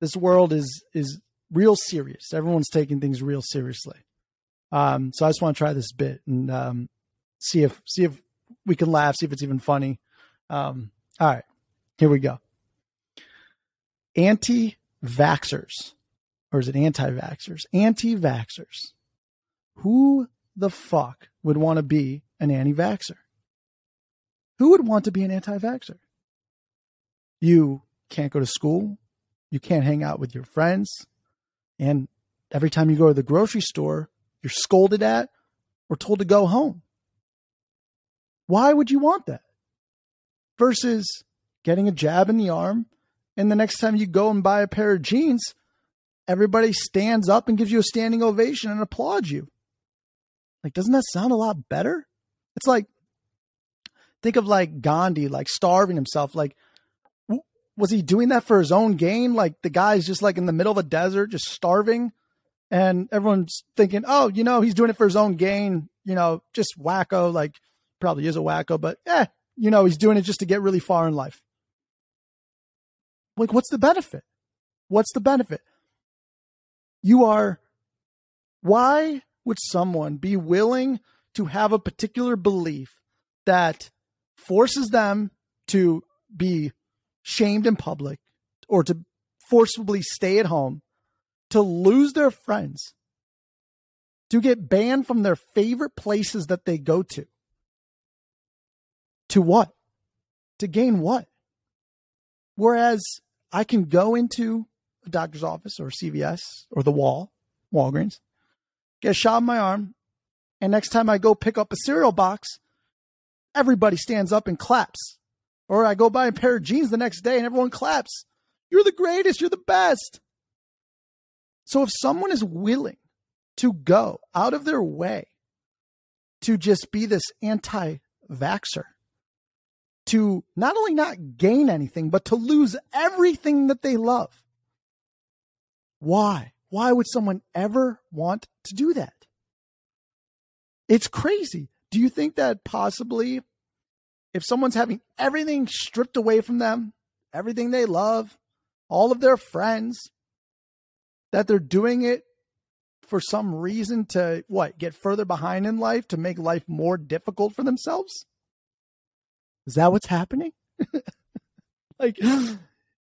this world is real serious. Everyone's taking things real seriously. So I just want to try this bit and see if we can laugh, see if it's even funny. All right, here we go. Anti-vaxxers, or is it anti-vaxxers? Anti-vaxxers. Who the fuck would want to be an anti-vaxxer? Who would want to be an anti-vaxxer? You can't go to school. You can't hang out with your friends. And every time you go to the grocery store, you're scolded at or told to go home. Why would you want that? Versus getting a jab in the arm, and the next time you go and buy a pair of jeans, everybody stands up and gives you a standing ovation and applauds you. Like, doesn't that sound a lot better? It's like, think of like Gandhi, like starving himself. Like, was he doing that for his own gain? Like the guy's just like in the middle of a desert, just starving, and everyone's thinking, oh, you know, he's doing it for his own gain, you know, just wacko, like probably is a wacko, but you know, he's doing it just to get really far in life. Like, what's the benefit? What's the benefit? Why would someone be willing to have a particular belief that forces them to be shamed in public or to forcibly stay at home, to lose their friends, to get banned from their favorite places that they go to? To what? To gain what? Whereas I can go into a doctor's office or CVS or the Walgreens, get a shot in my arm, and next time I go pick up a cereal box, everybody stands up and claps. Or I go buy a pair of jeans the next day and everyone claps. You're the greatest. You're the best. So if someone is willing to go out of their way to just be this anti-vaxxer, to not only not gain anything, but to lose everything that they love. Why? Why would someone ever want to do that? It's crazy. Do you think that possibly if someone's having everything stripped away from them, everything they love, all of their friends, that they're doing it for some reason to what? Get further behind in life, to make life more difficult for themselves? Is that what's happening? Like,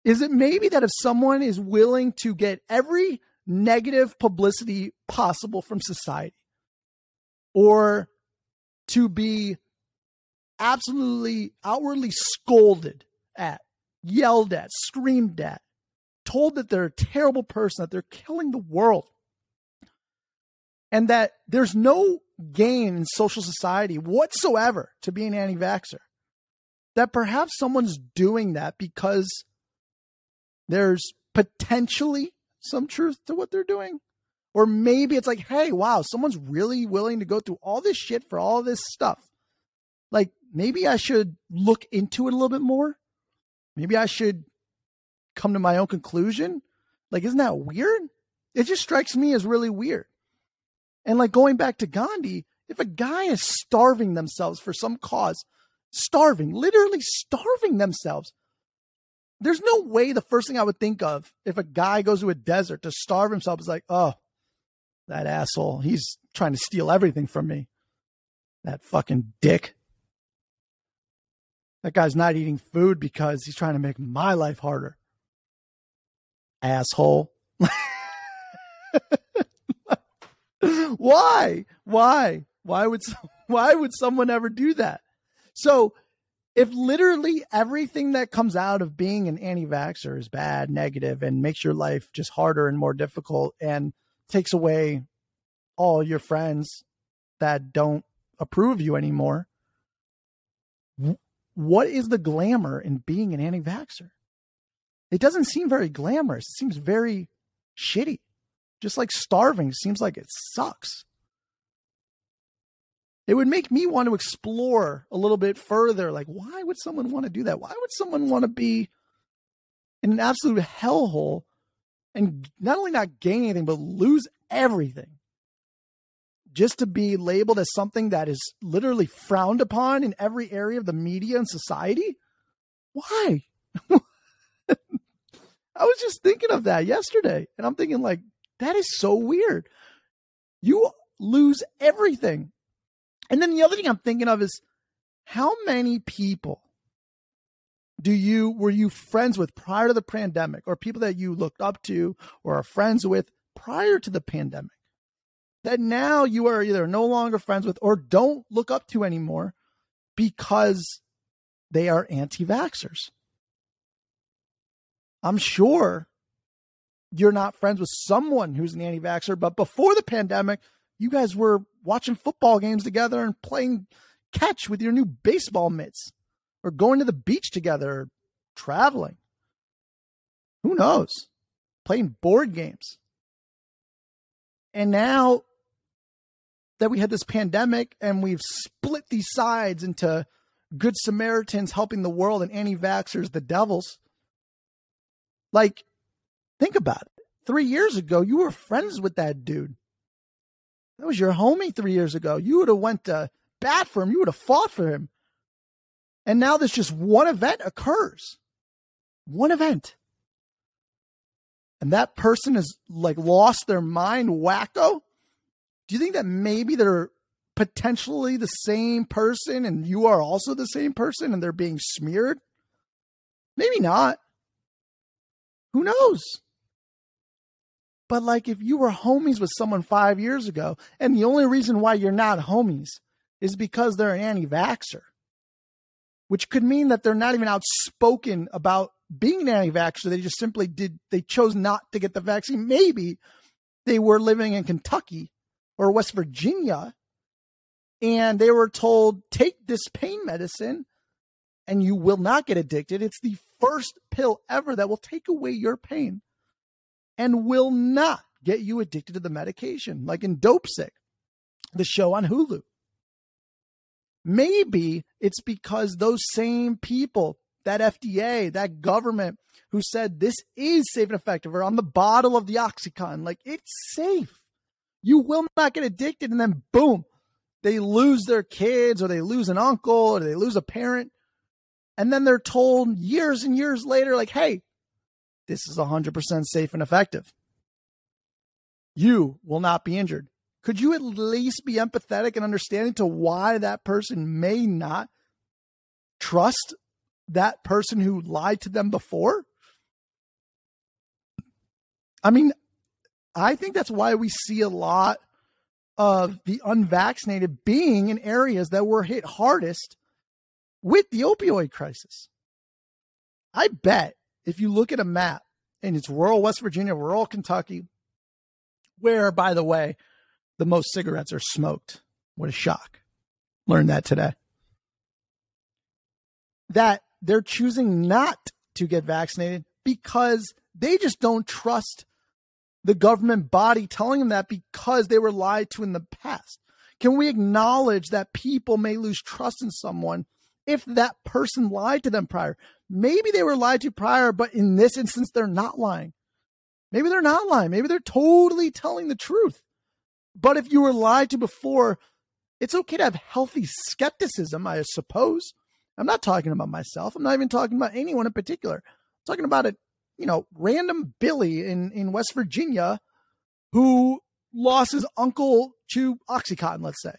is it maybe that if someone is willing to get every negative publicity possible from society, or to be absolutely outwardly scolded at, yelled at, screamed at, told that they're a terrible person, that they're killing the world, and that there's no gain in social society whatsoever to be an anti-vaxxer, that perhaps someone's doing that because there's potentially some truth to what they're doing. Or maybe it's like, hey, wow, someone's really willing to go through all this shit for all this stuff. Like, maybe I should look into it a little bit more. Maybe I should come to my own conclusion. Like, isn't that weird? It just strikes me as really weird. And like, going back to Gandhi, if a guy is starving themselves for some cause, literally starving themselves, there's no way the first thing I would think of if a guy goes to a desert to starve himself is like, oh, that asshole, he's trying to steal everything from me. That fucking dick. That guy's not eating food because he's trying to make my life harder. Asshole. Why would someone ever do that? So if literally everything that comes out of being an anti-vaxxer is bad, negative, and makes your life just harder and more difficult and takes away all your friends that don't approve you anymore, what is the glamour in being an anti-vaxxer? It doesn't seem very glamorous. It seems very shitty. Just like starving seems like it sucks. It would make me want to explore a little bit further. Like, why would someone want to do that? Why would someone want to be in an absolute hellhole and not only not gain anything, but lose everything just to be labeled as something that is literally frowned upon in every area of the media and society? Why? I was just thinking of that yesterday, and I'm thinking, like, that is so weird. You lose everything. And then the other thing I'm thinking of is, how many people were you friends with prior to the pandemic, or people that you looked up to or are friends with prior to the pandemic, that now you are either no longer friends with or don't look up to anymore because they are anti-vaxxers? I'm sure you're not friends with someone who's an anti-vaxxer, but before the pandemic, you guys were watching football games together and playing catch with your new baseball mitts, or going to the beach together, or traveling. Who knows? Playing board games. And now that we had this pandemic and we've split these sides into good Samaritans helping the world and anti-vaxxers, the devils, like, think about it. 3 years ago, you were friends with that dude. That was your homie 3 years ago. You would have went to bat for him. You would have fought for him. And now there's just one event occurs. One event. And that person has, like, lost their mind, wacko. Do you think that maybe they're potentially the same person and you are also the same person and they're being smeared? Maybe not. Who knows? But, like, if you were homies with someone 5 years ago and the only reason why you're not homies is because they're an anti-vaxxer, which could mean that they're not even outspoken about being an anti-vaxxer. They just simply chose not to get the vaccine. Maybe they were living in Kentucky or West Virginia and they were told, take this pain medicine and you will not get addicted. It's the first pill ever that will take away your pain and will not get you addicted to the medication, like in Dope Sick, the show on Hulu. Maybe it's because those same people, that FDA, that government who said this is safe and effective, are on the bottle of the OxyContin, like, it's safe. You will not get addicted. And then boom, they lose their kids or they lose an uncle or they lose a parent. And then they're told years and years later, like, hey, this is 100% safe and effective. You will not be injured. Could you at least be empathetic and understanding to why that person may not trust that person who lied to them before? I mean, I think that's why we see a lot of the unvaccinated being in areas that were hit hardest with the opioid crisis. I bet if you look at a map, and it's rural West Virginia, rural Kentucky, where, by the way, the most cigarettes are smoked. What a shock. Learned that today. That they're choosing not to get vaccinated because they just don't trust the government body telling them that because they were lied to in the past. Can we acknowledge that people may lose trust in someone if that person lied to them prior? Maybe they were lied to prior, but in this instance, they're not lying. Maybe they're not lying. Maybe they're totally telling the truth. But if you were lied to before, it's okay to have healthy skepticism, I suppose. I'm not talking about myself. I'm not even talking about anyone in particular. I'm talking about a, random Billy in West Virginia who lost his uncle to OxyContin, let's say.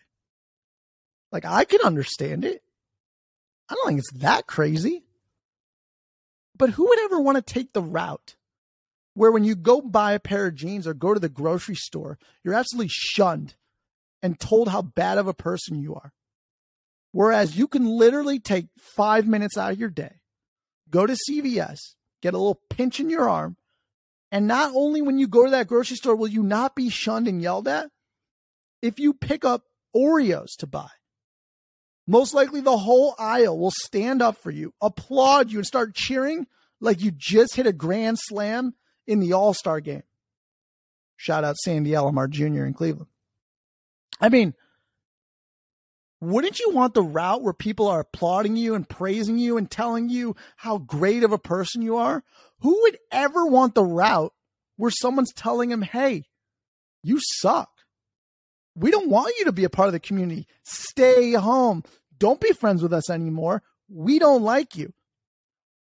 Like, I can understand it. I don't think it's that crazy. But who would ever want to take the route where when you go buy a pair of jeans or go to the grocery store, you're absolutely shunned and told how bad of a person you are? Whereas you can literally take 5 minutes out of your day, go to CVS, get a little pinch in your arm, and not only when you go to that grocery store will you not be shunned and yelled at, if you pick up Oreos to buy, most likely the whole aisle will stand up for you, applaud you, and start cheering like you just hit a grand slam in the All-Star game. Shout out Sandy Alomar Jr. in Cleveland. I mean, wouldn't you want the route where people are applauding you and praising you and telling you how great of a person you are? Who would ever want the route where someone's telling him, hey, you suck. We don't want you to be a part of the community. Stay home. Don't be friends with us anymore. We don't like you.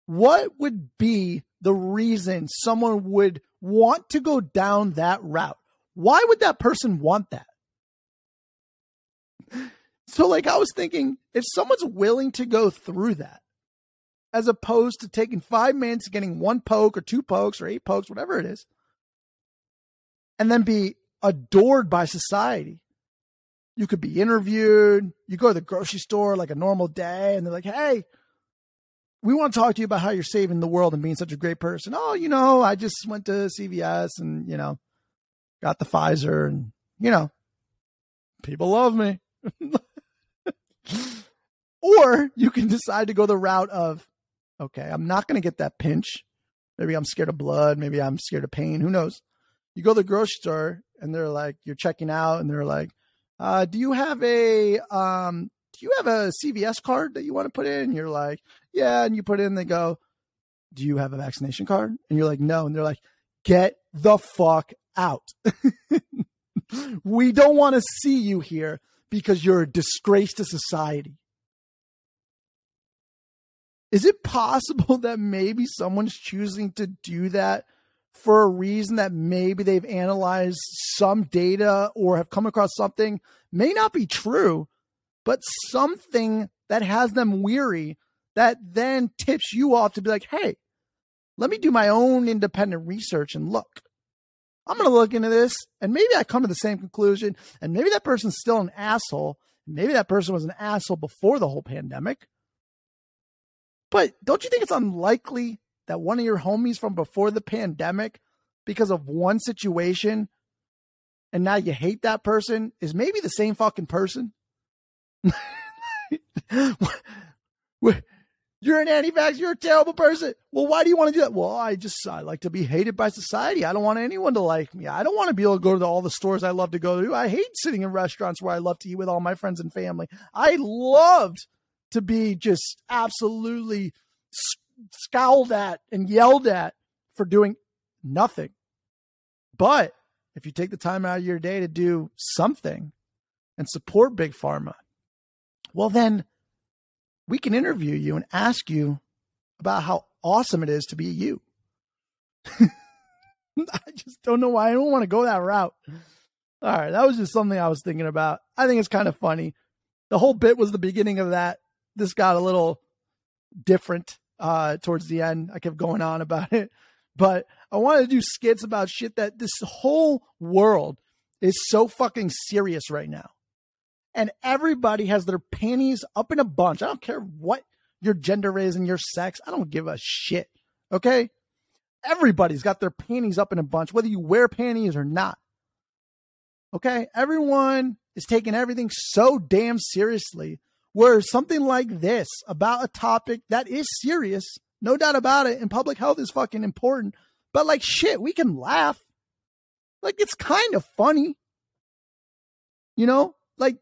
What would be the reason someone would want to go down that route. Why would that person want that? So, like, I was thinking, if someone's willing to go through that, as opposed to taking 5 minutes, getting one poke or two pokes or eight pokes, whatever it is, and then be adored by society. You could be interviewed. You go to the grocery store like a normal day, and they're like, hey, we want to talk to you about how you're saving the world and being such a great person. Oh, you know, I just went to CVS and, you know, got the Pfizer and, you know, people love me. Or you can decide to go the route of, okay, I'm not going to get that pinch. Maybe I'm scared of blood. Maybe I'm scared of pain. Who knows? You go to the grocery store and they're like, you're checking out and they're like, do you have a CVS card that you want to put in? And you're like, yeah. And you put in, they go, do you have a vaccination card? And you're like, no. And they're like, get the fuck out. We don't want to see you here because you're a disgrace to society. Is it possible that maybe someone's choosing to do that for a reason that maybe they've analyzed some data or have come across something, may not be true, but something that has them weary that then tips you off to be like, hey, let me do my own independent research and look. I'm going to look into this and maybe I come to the same conclusion and maybe that person's still an asshole. Maybe that person was an asshole before the whole pandemic. But don't you think it's unlikely that one of your homies from before the pandemic, because of one situation, and now you hate that person, is maybe the same fucking person? You're an anti-vax, you're a terrible person. Well, why do you want to do that? Well, I like to be hated by society. I don't want anyone to like me. I don't want to be able to go to all the stores I love to go to. I hate sitting in restaurants where I love to eat with all my friends and family. I loved to be just absolutely scowled at and yelled at for doing nothing. But if you take the time out of your day to do something and support Big Pharma, well, then we can interview you and ask you about how awesome it is to be you. I just don't know why I don't want to go that route. All right. That was just something I was thinking about. I think it's kind of funny. The whole bit was the beginning of that. This got a little different towards the end. I kept going on about it, but I wanted to do skits about shit that this whole world is so fucking serious right now. And everybody has their panties up in a bunch. I don't care what your gender is and your sex. I don't give a shit. Okay. Everybody's got their panties up in a bunch, whether you wear panties or not. Okay. Everyone is taking everything so damn seriously. Where something like this about a topic that is serious, no doubt about it, and public health is fucking important, but like shit, we can laugh. Like it's kind of funny. You know, like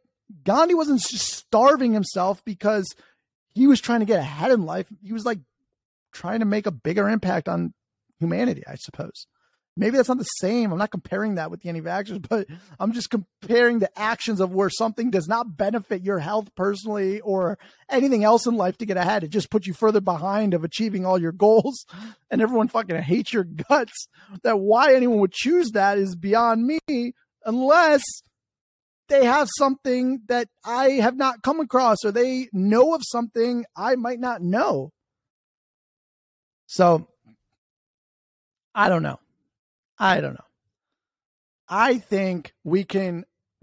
Gandhi wasn't just starving himself because he was trying to get ahead in life. He was like trying to make a bigger impact on humanity, I suppose. Maybe that's not the same. I'm not comparing that with the anti-vaxxers, but I'm just comparing the actions of where something does not benefit your health personally or anything else in life to get ahead. It just puts you further behind of achieving all your goals, and everyone fucking hates your guts. That why anyone would choose that is beyond me unless they have something that I have not come across or they know of something I might not know. So I don't know. I think we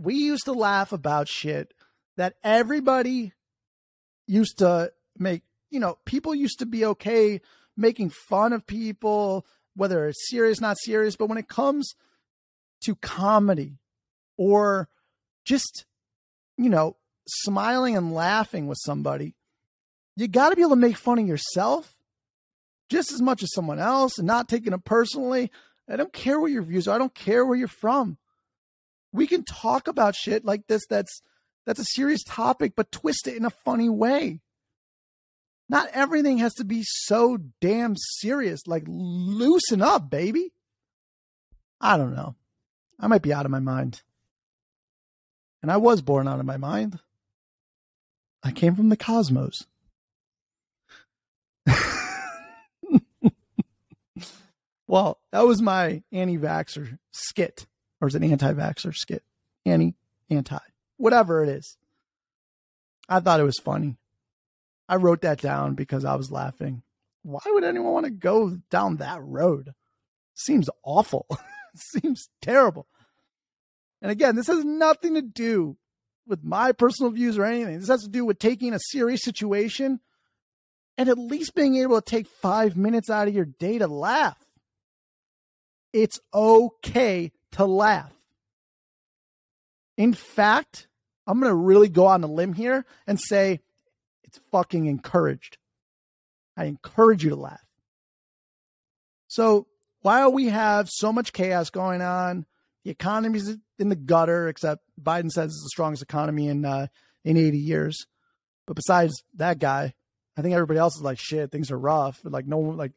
used to laugh about shit that everybody used to make, you know, people used to be okay making fun of people, whether it's serious, not serious. But when it comes to comedy or just, you know, smiling and laughing with somebody, you got to be able to make fun of yourself just as much as someone else and not taking it personally. I don't care what your views are. I don't care where you're from. We can talk about shit like this. That's a serious topic, but twist it in a funny way. Not everything has to be so damn serious. Like loosen up, baby. I don't know. I might be out of my mind. And I was born out of my mind. I came from the cosmos. Well, that was my anti-vaxxer skit. Or is it anti-vaxxer skit? Whatever it is. I thought it was funny. I wrote that down because I was laughing. Why would anyone want to go down that road? Seems awful. Seems terrible. And again, this has nothing to do with my personal views or anything. This has to do with taking a serious situation and at least being able to take 5 minutes out of your day to laugh. It's okay to laugh. In fact, I'm going to really go on a limb here and say it's fucking encouraged. I encourage you to laugh. So while we have so much chaos going on, the economy's in the gutter, except Biden says it's the strongest economy in 80 years. But besides that guy, I think everybody else is like, shit, things are rough. Like no, like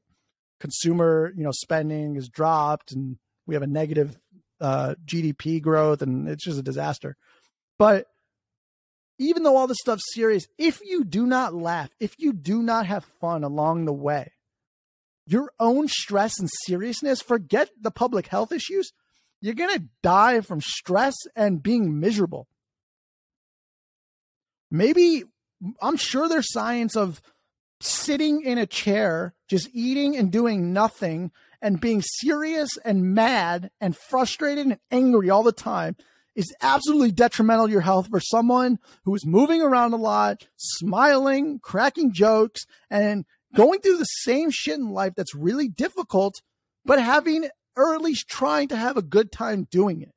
consumer, spending is dropped and we have a negative GDP growth and it's just a disaster. But even though all this stuff's serious, if you do not laugh, if you do not have fun along the way, your own stress and seriousness, forget the public health issues. You're going to die from stress and being miserable. Maybe, I'm sure there's science of sitting in a chair, just eating and doing nothing and being serious and mad and frustrated and angry all the time is absolutely detrimental to your health for someone who is moving around a lot, smiling, cracking jokes, and going through the same shit in life that's really difficult, but having, or at least trying to have a good time doing it.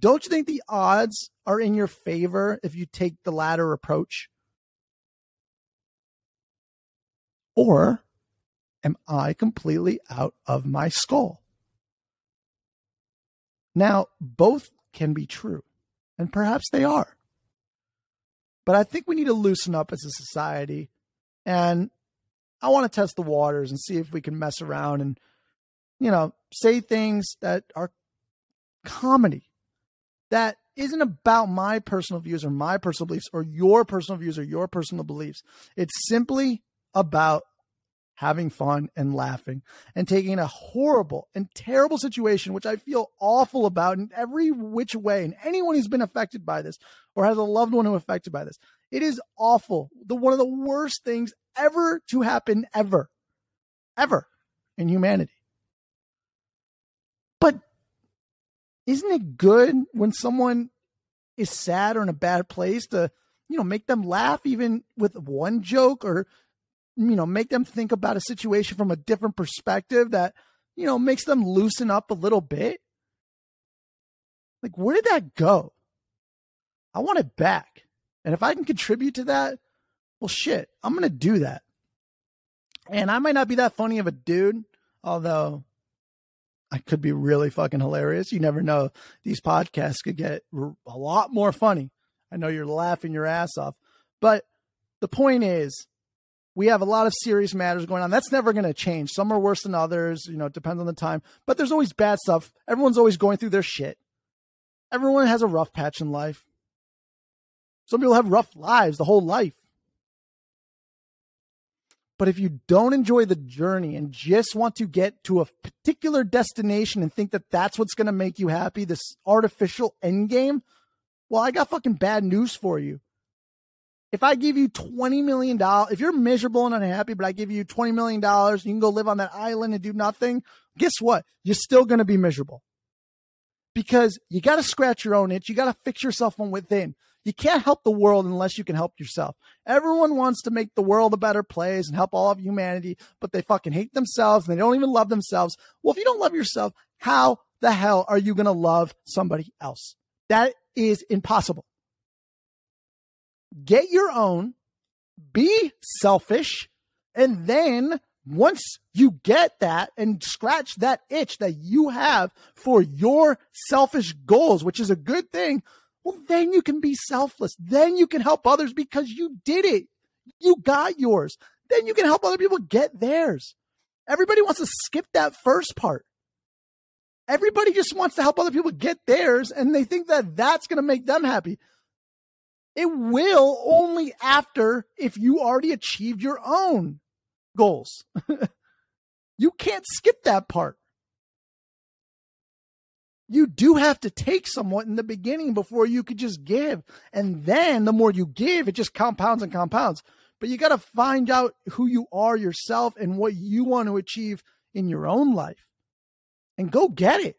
Don't you think the odds are in your favor if you take the latter approach? Or am I completely out of my skull? Now, both can be true, and perhaps they are. But I think we need to loosen up as a society, and I want to test the waters and see if we can mess around and, say things that are comedy, that isn't about my personal views or my personal beliefs or your personal views or your personal beliefs. It's simply about having fun and laughing and taking a horrible and terrible situation, which I feel awful about in every which way. And anyone who's been affected by this or has a loved one who affected by this, it is awful. One of the worst things ever to happen ever in humanity. But isn't it good when someone is sad or in a bad place to, make them laugh even with one joke or, make them think about a situation from a different perspective that, makes them loosen up a little bit? Like, where did that go? I want it back. And if I can contribute to that, well, shit, I'm going to do that. And I might not be that funny of a dude, although I could be really fucking hilarious. You never know. These podcasts could get a lot more funny. I know you're laughing your ass off. But the point is, we have a lot of serious matters going on. That's never going to change. Some are worse than others. It depends on the time. But there's always bad stuff. Everyone's always going through their shit. Everyone has a rough patch in life. Some people have rough lives the whole life. But if you don't enjoy the journey and just want to get to a particular destination and think that that's what's going to make you happy, this artificial end game, well, I got fucking bad news for you. If I give you $20 million, if you're miserable and unhappy, but I give you $20 million, and you can go live on that island and do nothing, guess what? You're still going to be miserable because you got to scratch your own itch. You got to fix yourself from within. You can't help the world unless you can help yourself. Everyone wants to make the world a better place and help all of humanity, but they fucking hate themselves and they don't even love themselves. Well, if you don't love yourself, how the hell are you going to love somebody else? That is impossible. Get your own, be selfish, and then once you get that and scratch that itch that you have for your selfish goals, which is a good thing, well, then you can be selfless. Then you can help others because you did it. You got yours. Then you can help other people get theirs. Everybody wants to skip that first part. Everybody just wants to help other people get theirs, and they think that that's going to make them happy. It will only after if you already achieved your own goals. You can't skip that part. you do have to take somewhat in the beginning before you could just give. And then the more you give, it just compounds and compounds. But you got to find out who you are yourself and what you want to achieve in your own life and go get it.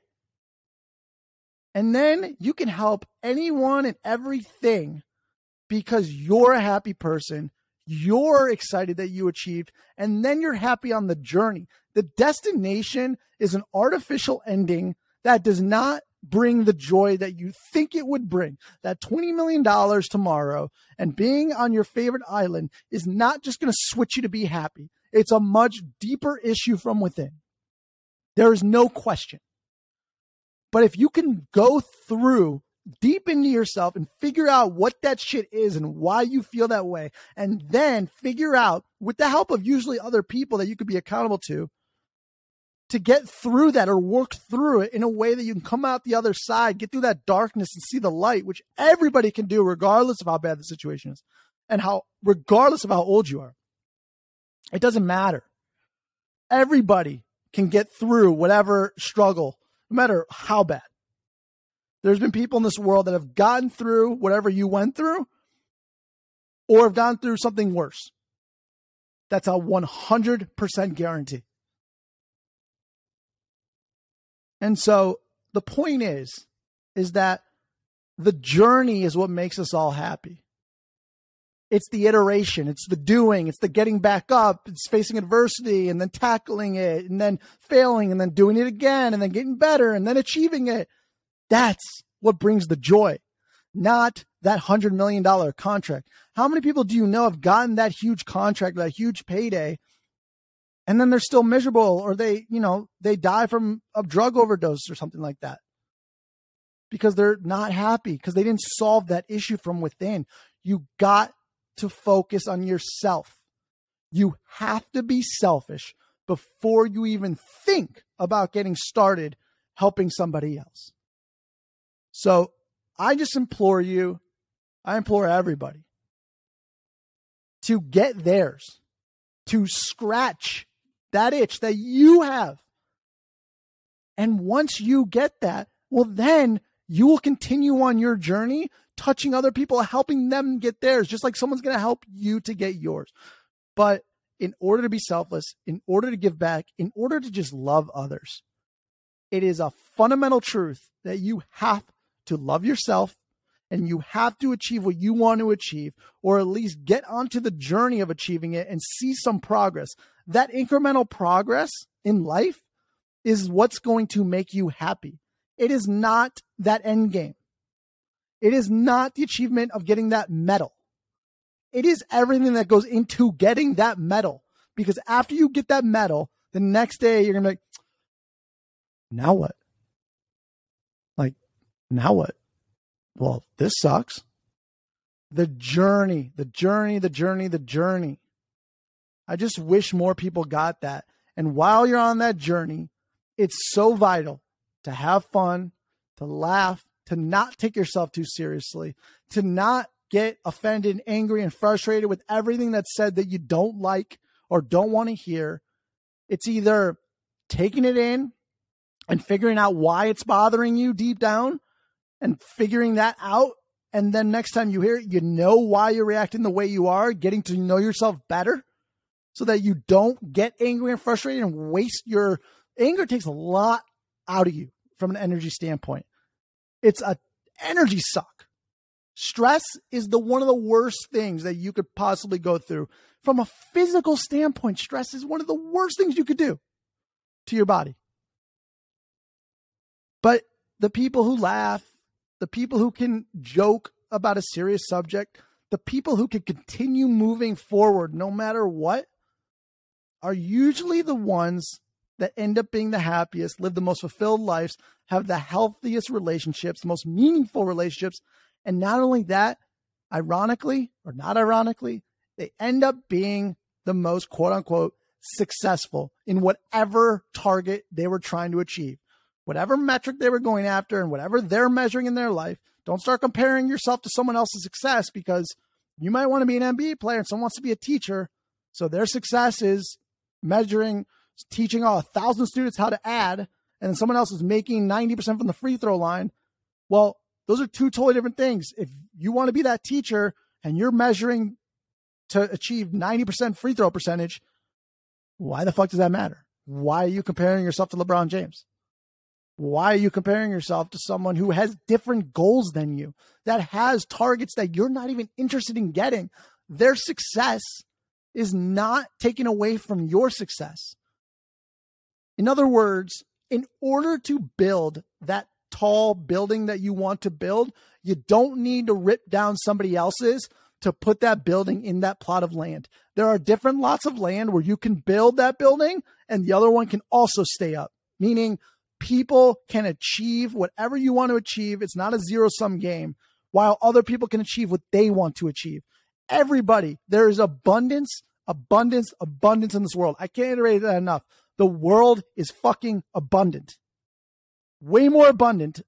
And then you can help anyone and everything because you're a happy person. You're excited that you achieved, and then you're happy on the journey. The destination is an artificial ending that does not bring the joy that you think it would bring. That $20 million tomorrow and being on your favorite island is not just going to switch you to be happy. It's a much deeper issue from within. There is no question. But if you can go through deep into yourself and figure out what that shit is and why you feel that way, and then figure out with the help of usually other people that you could be accountable to get through that or work through it in a way that you can come out the other side, get through that darkness and see the light, which everybody can do regardless of how bad the situation is and how, regardless of how old you are, it doesn't matter. Everybody can get through whatever struggle, no matter how bad. There's been people in this world that have gotten through whatever you went through or have gone through something worse. That's a 100% guarantee. And so the point is that the journey is what makes us all happy. It's the iteration. It's the doing. It's the getting back up. It's facing adversity and then tackling it and then failing and then doing it again and then getting better and then achieving it. That's what brings the joy, not that $100 million contract. How many people do you know have gotten that huge contract, that huge payday, and then they're still miserable or they die from a drug overdose or something like that because they're not happy because they didn't solve that issue from within. You got to focus on yourself. You have to be selfish before you even think about getting started helping somebody else. So I just implore you, I implore everybody to get theirs, to scratch that itch that you have. And once you get that, well, then you will continue on your journey, touching other people, helping them get theirs, just like someone's going to help you to get yours. But in order to be selfless, in order to give back, in order to just love others, it is a fundamental truth that you have to love yourself and you have to achieve what you want to achieve, or at least get onto the journey of achieving it and see some progress. That incremental progress in life is what's going to make you happy. It is not that end game. It is not the achievement of getting that medal. It is everything that goes into getting that medal, because after you get that medal, the next day you're going to be like, now what? Now what? Well, this sucks. The journey. I just wish more people got that. And while you're on that journey, it's so vital to have fun, to laugh, to not take yourself too seriously, to not get offended and angry and frustrated with everything that's said that you don't like or don't want to hear. It's either taking it in and figuring out why it's bothering you deep down, and figuring that out. And then next time you hear it, you know why you're reacting the way you are, getting to know yourself better so that you don't get angry and frustrated and waste your anger. Takes a lot out of you from an energy standpoint. It's an energy suck. Stress is one of the worst things that you could possibly go through. From a physical standpoint, stress is one of the worst things you could do to your body. But the people who laugh, the people who can joke about a serious subject, the people who can continue moving forward no matter what, are usually the ones that end up being the happiest, live the most fulfilled lives, have the healthiest relationships, the most meaningful relationships. And not only that, ironically or not ironically, they end up being the most quote unquote successful in whatever target they were trying to achieve. Whatever metric they were going after and whatever they're measuring in their life, don't start comparing yourself to someone else's success, because you might want to be an NBA player and someone wants to be a teacher. So their success is measuring, teaching 1,000 students how to add, and someone else is making 90% from the free throw line, well, those are two totally different things. If you want to be that teacher and you're measuring to achieve 90% free throw percentage, why the fuck does that matter? Why are you comparing yourself to LeBron James? Why are you comparing yourself to someone who has different goals than you, that has targets that you're not even interested in getting? Their success is not taken away from your success. In other words, in order to build that tall building that you want to build, you don't need to rip down somebody else's to put that building in that plot of land. There are different lots of land where you can build that building and the other one can also stay up, meaning people can achieve whatever you want to achieve. It's not a zero-sum game, while other people can achieve what they want to achieve. Everybody, there is abundance in this world. I can't iterate that enough. The world is fucking abundant. Way more abundant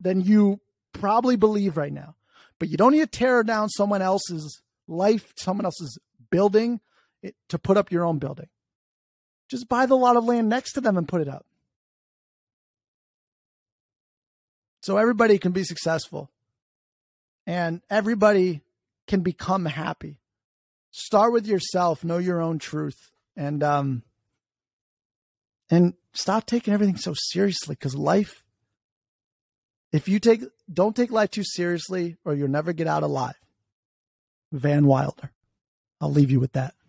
than you probably believe right now. But you don't need to tear down someone else's life, someone else's building to put up your own building. Just buy the lot of land next to them and put it up. So everybody can be successful and everybody can become happy. Start with yourself, know your own truth, and stop taking everything so seriously, because life, if you don't take life too seriously, or you'll never get out alive. Van Wilder. I'll leave you with that.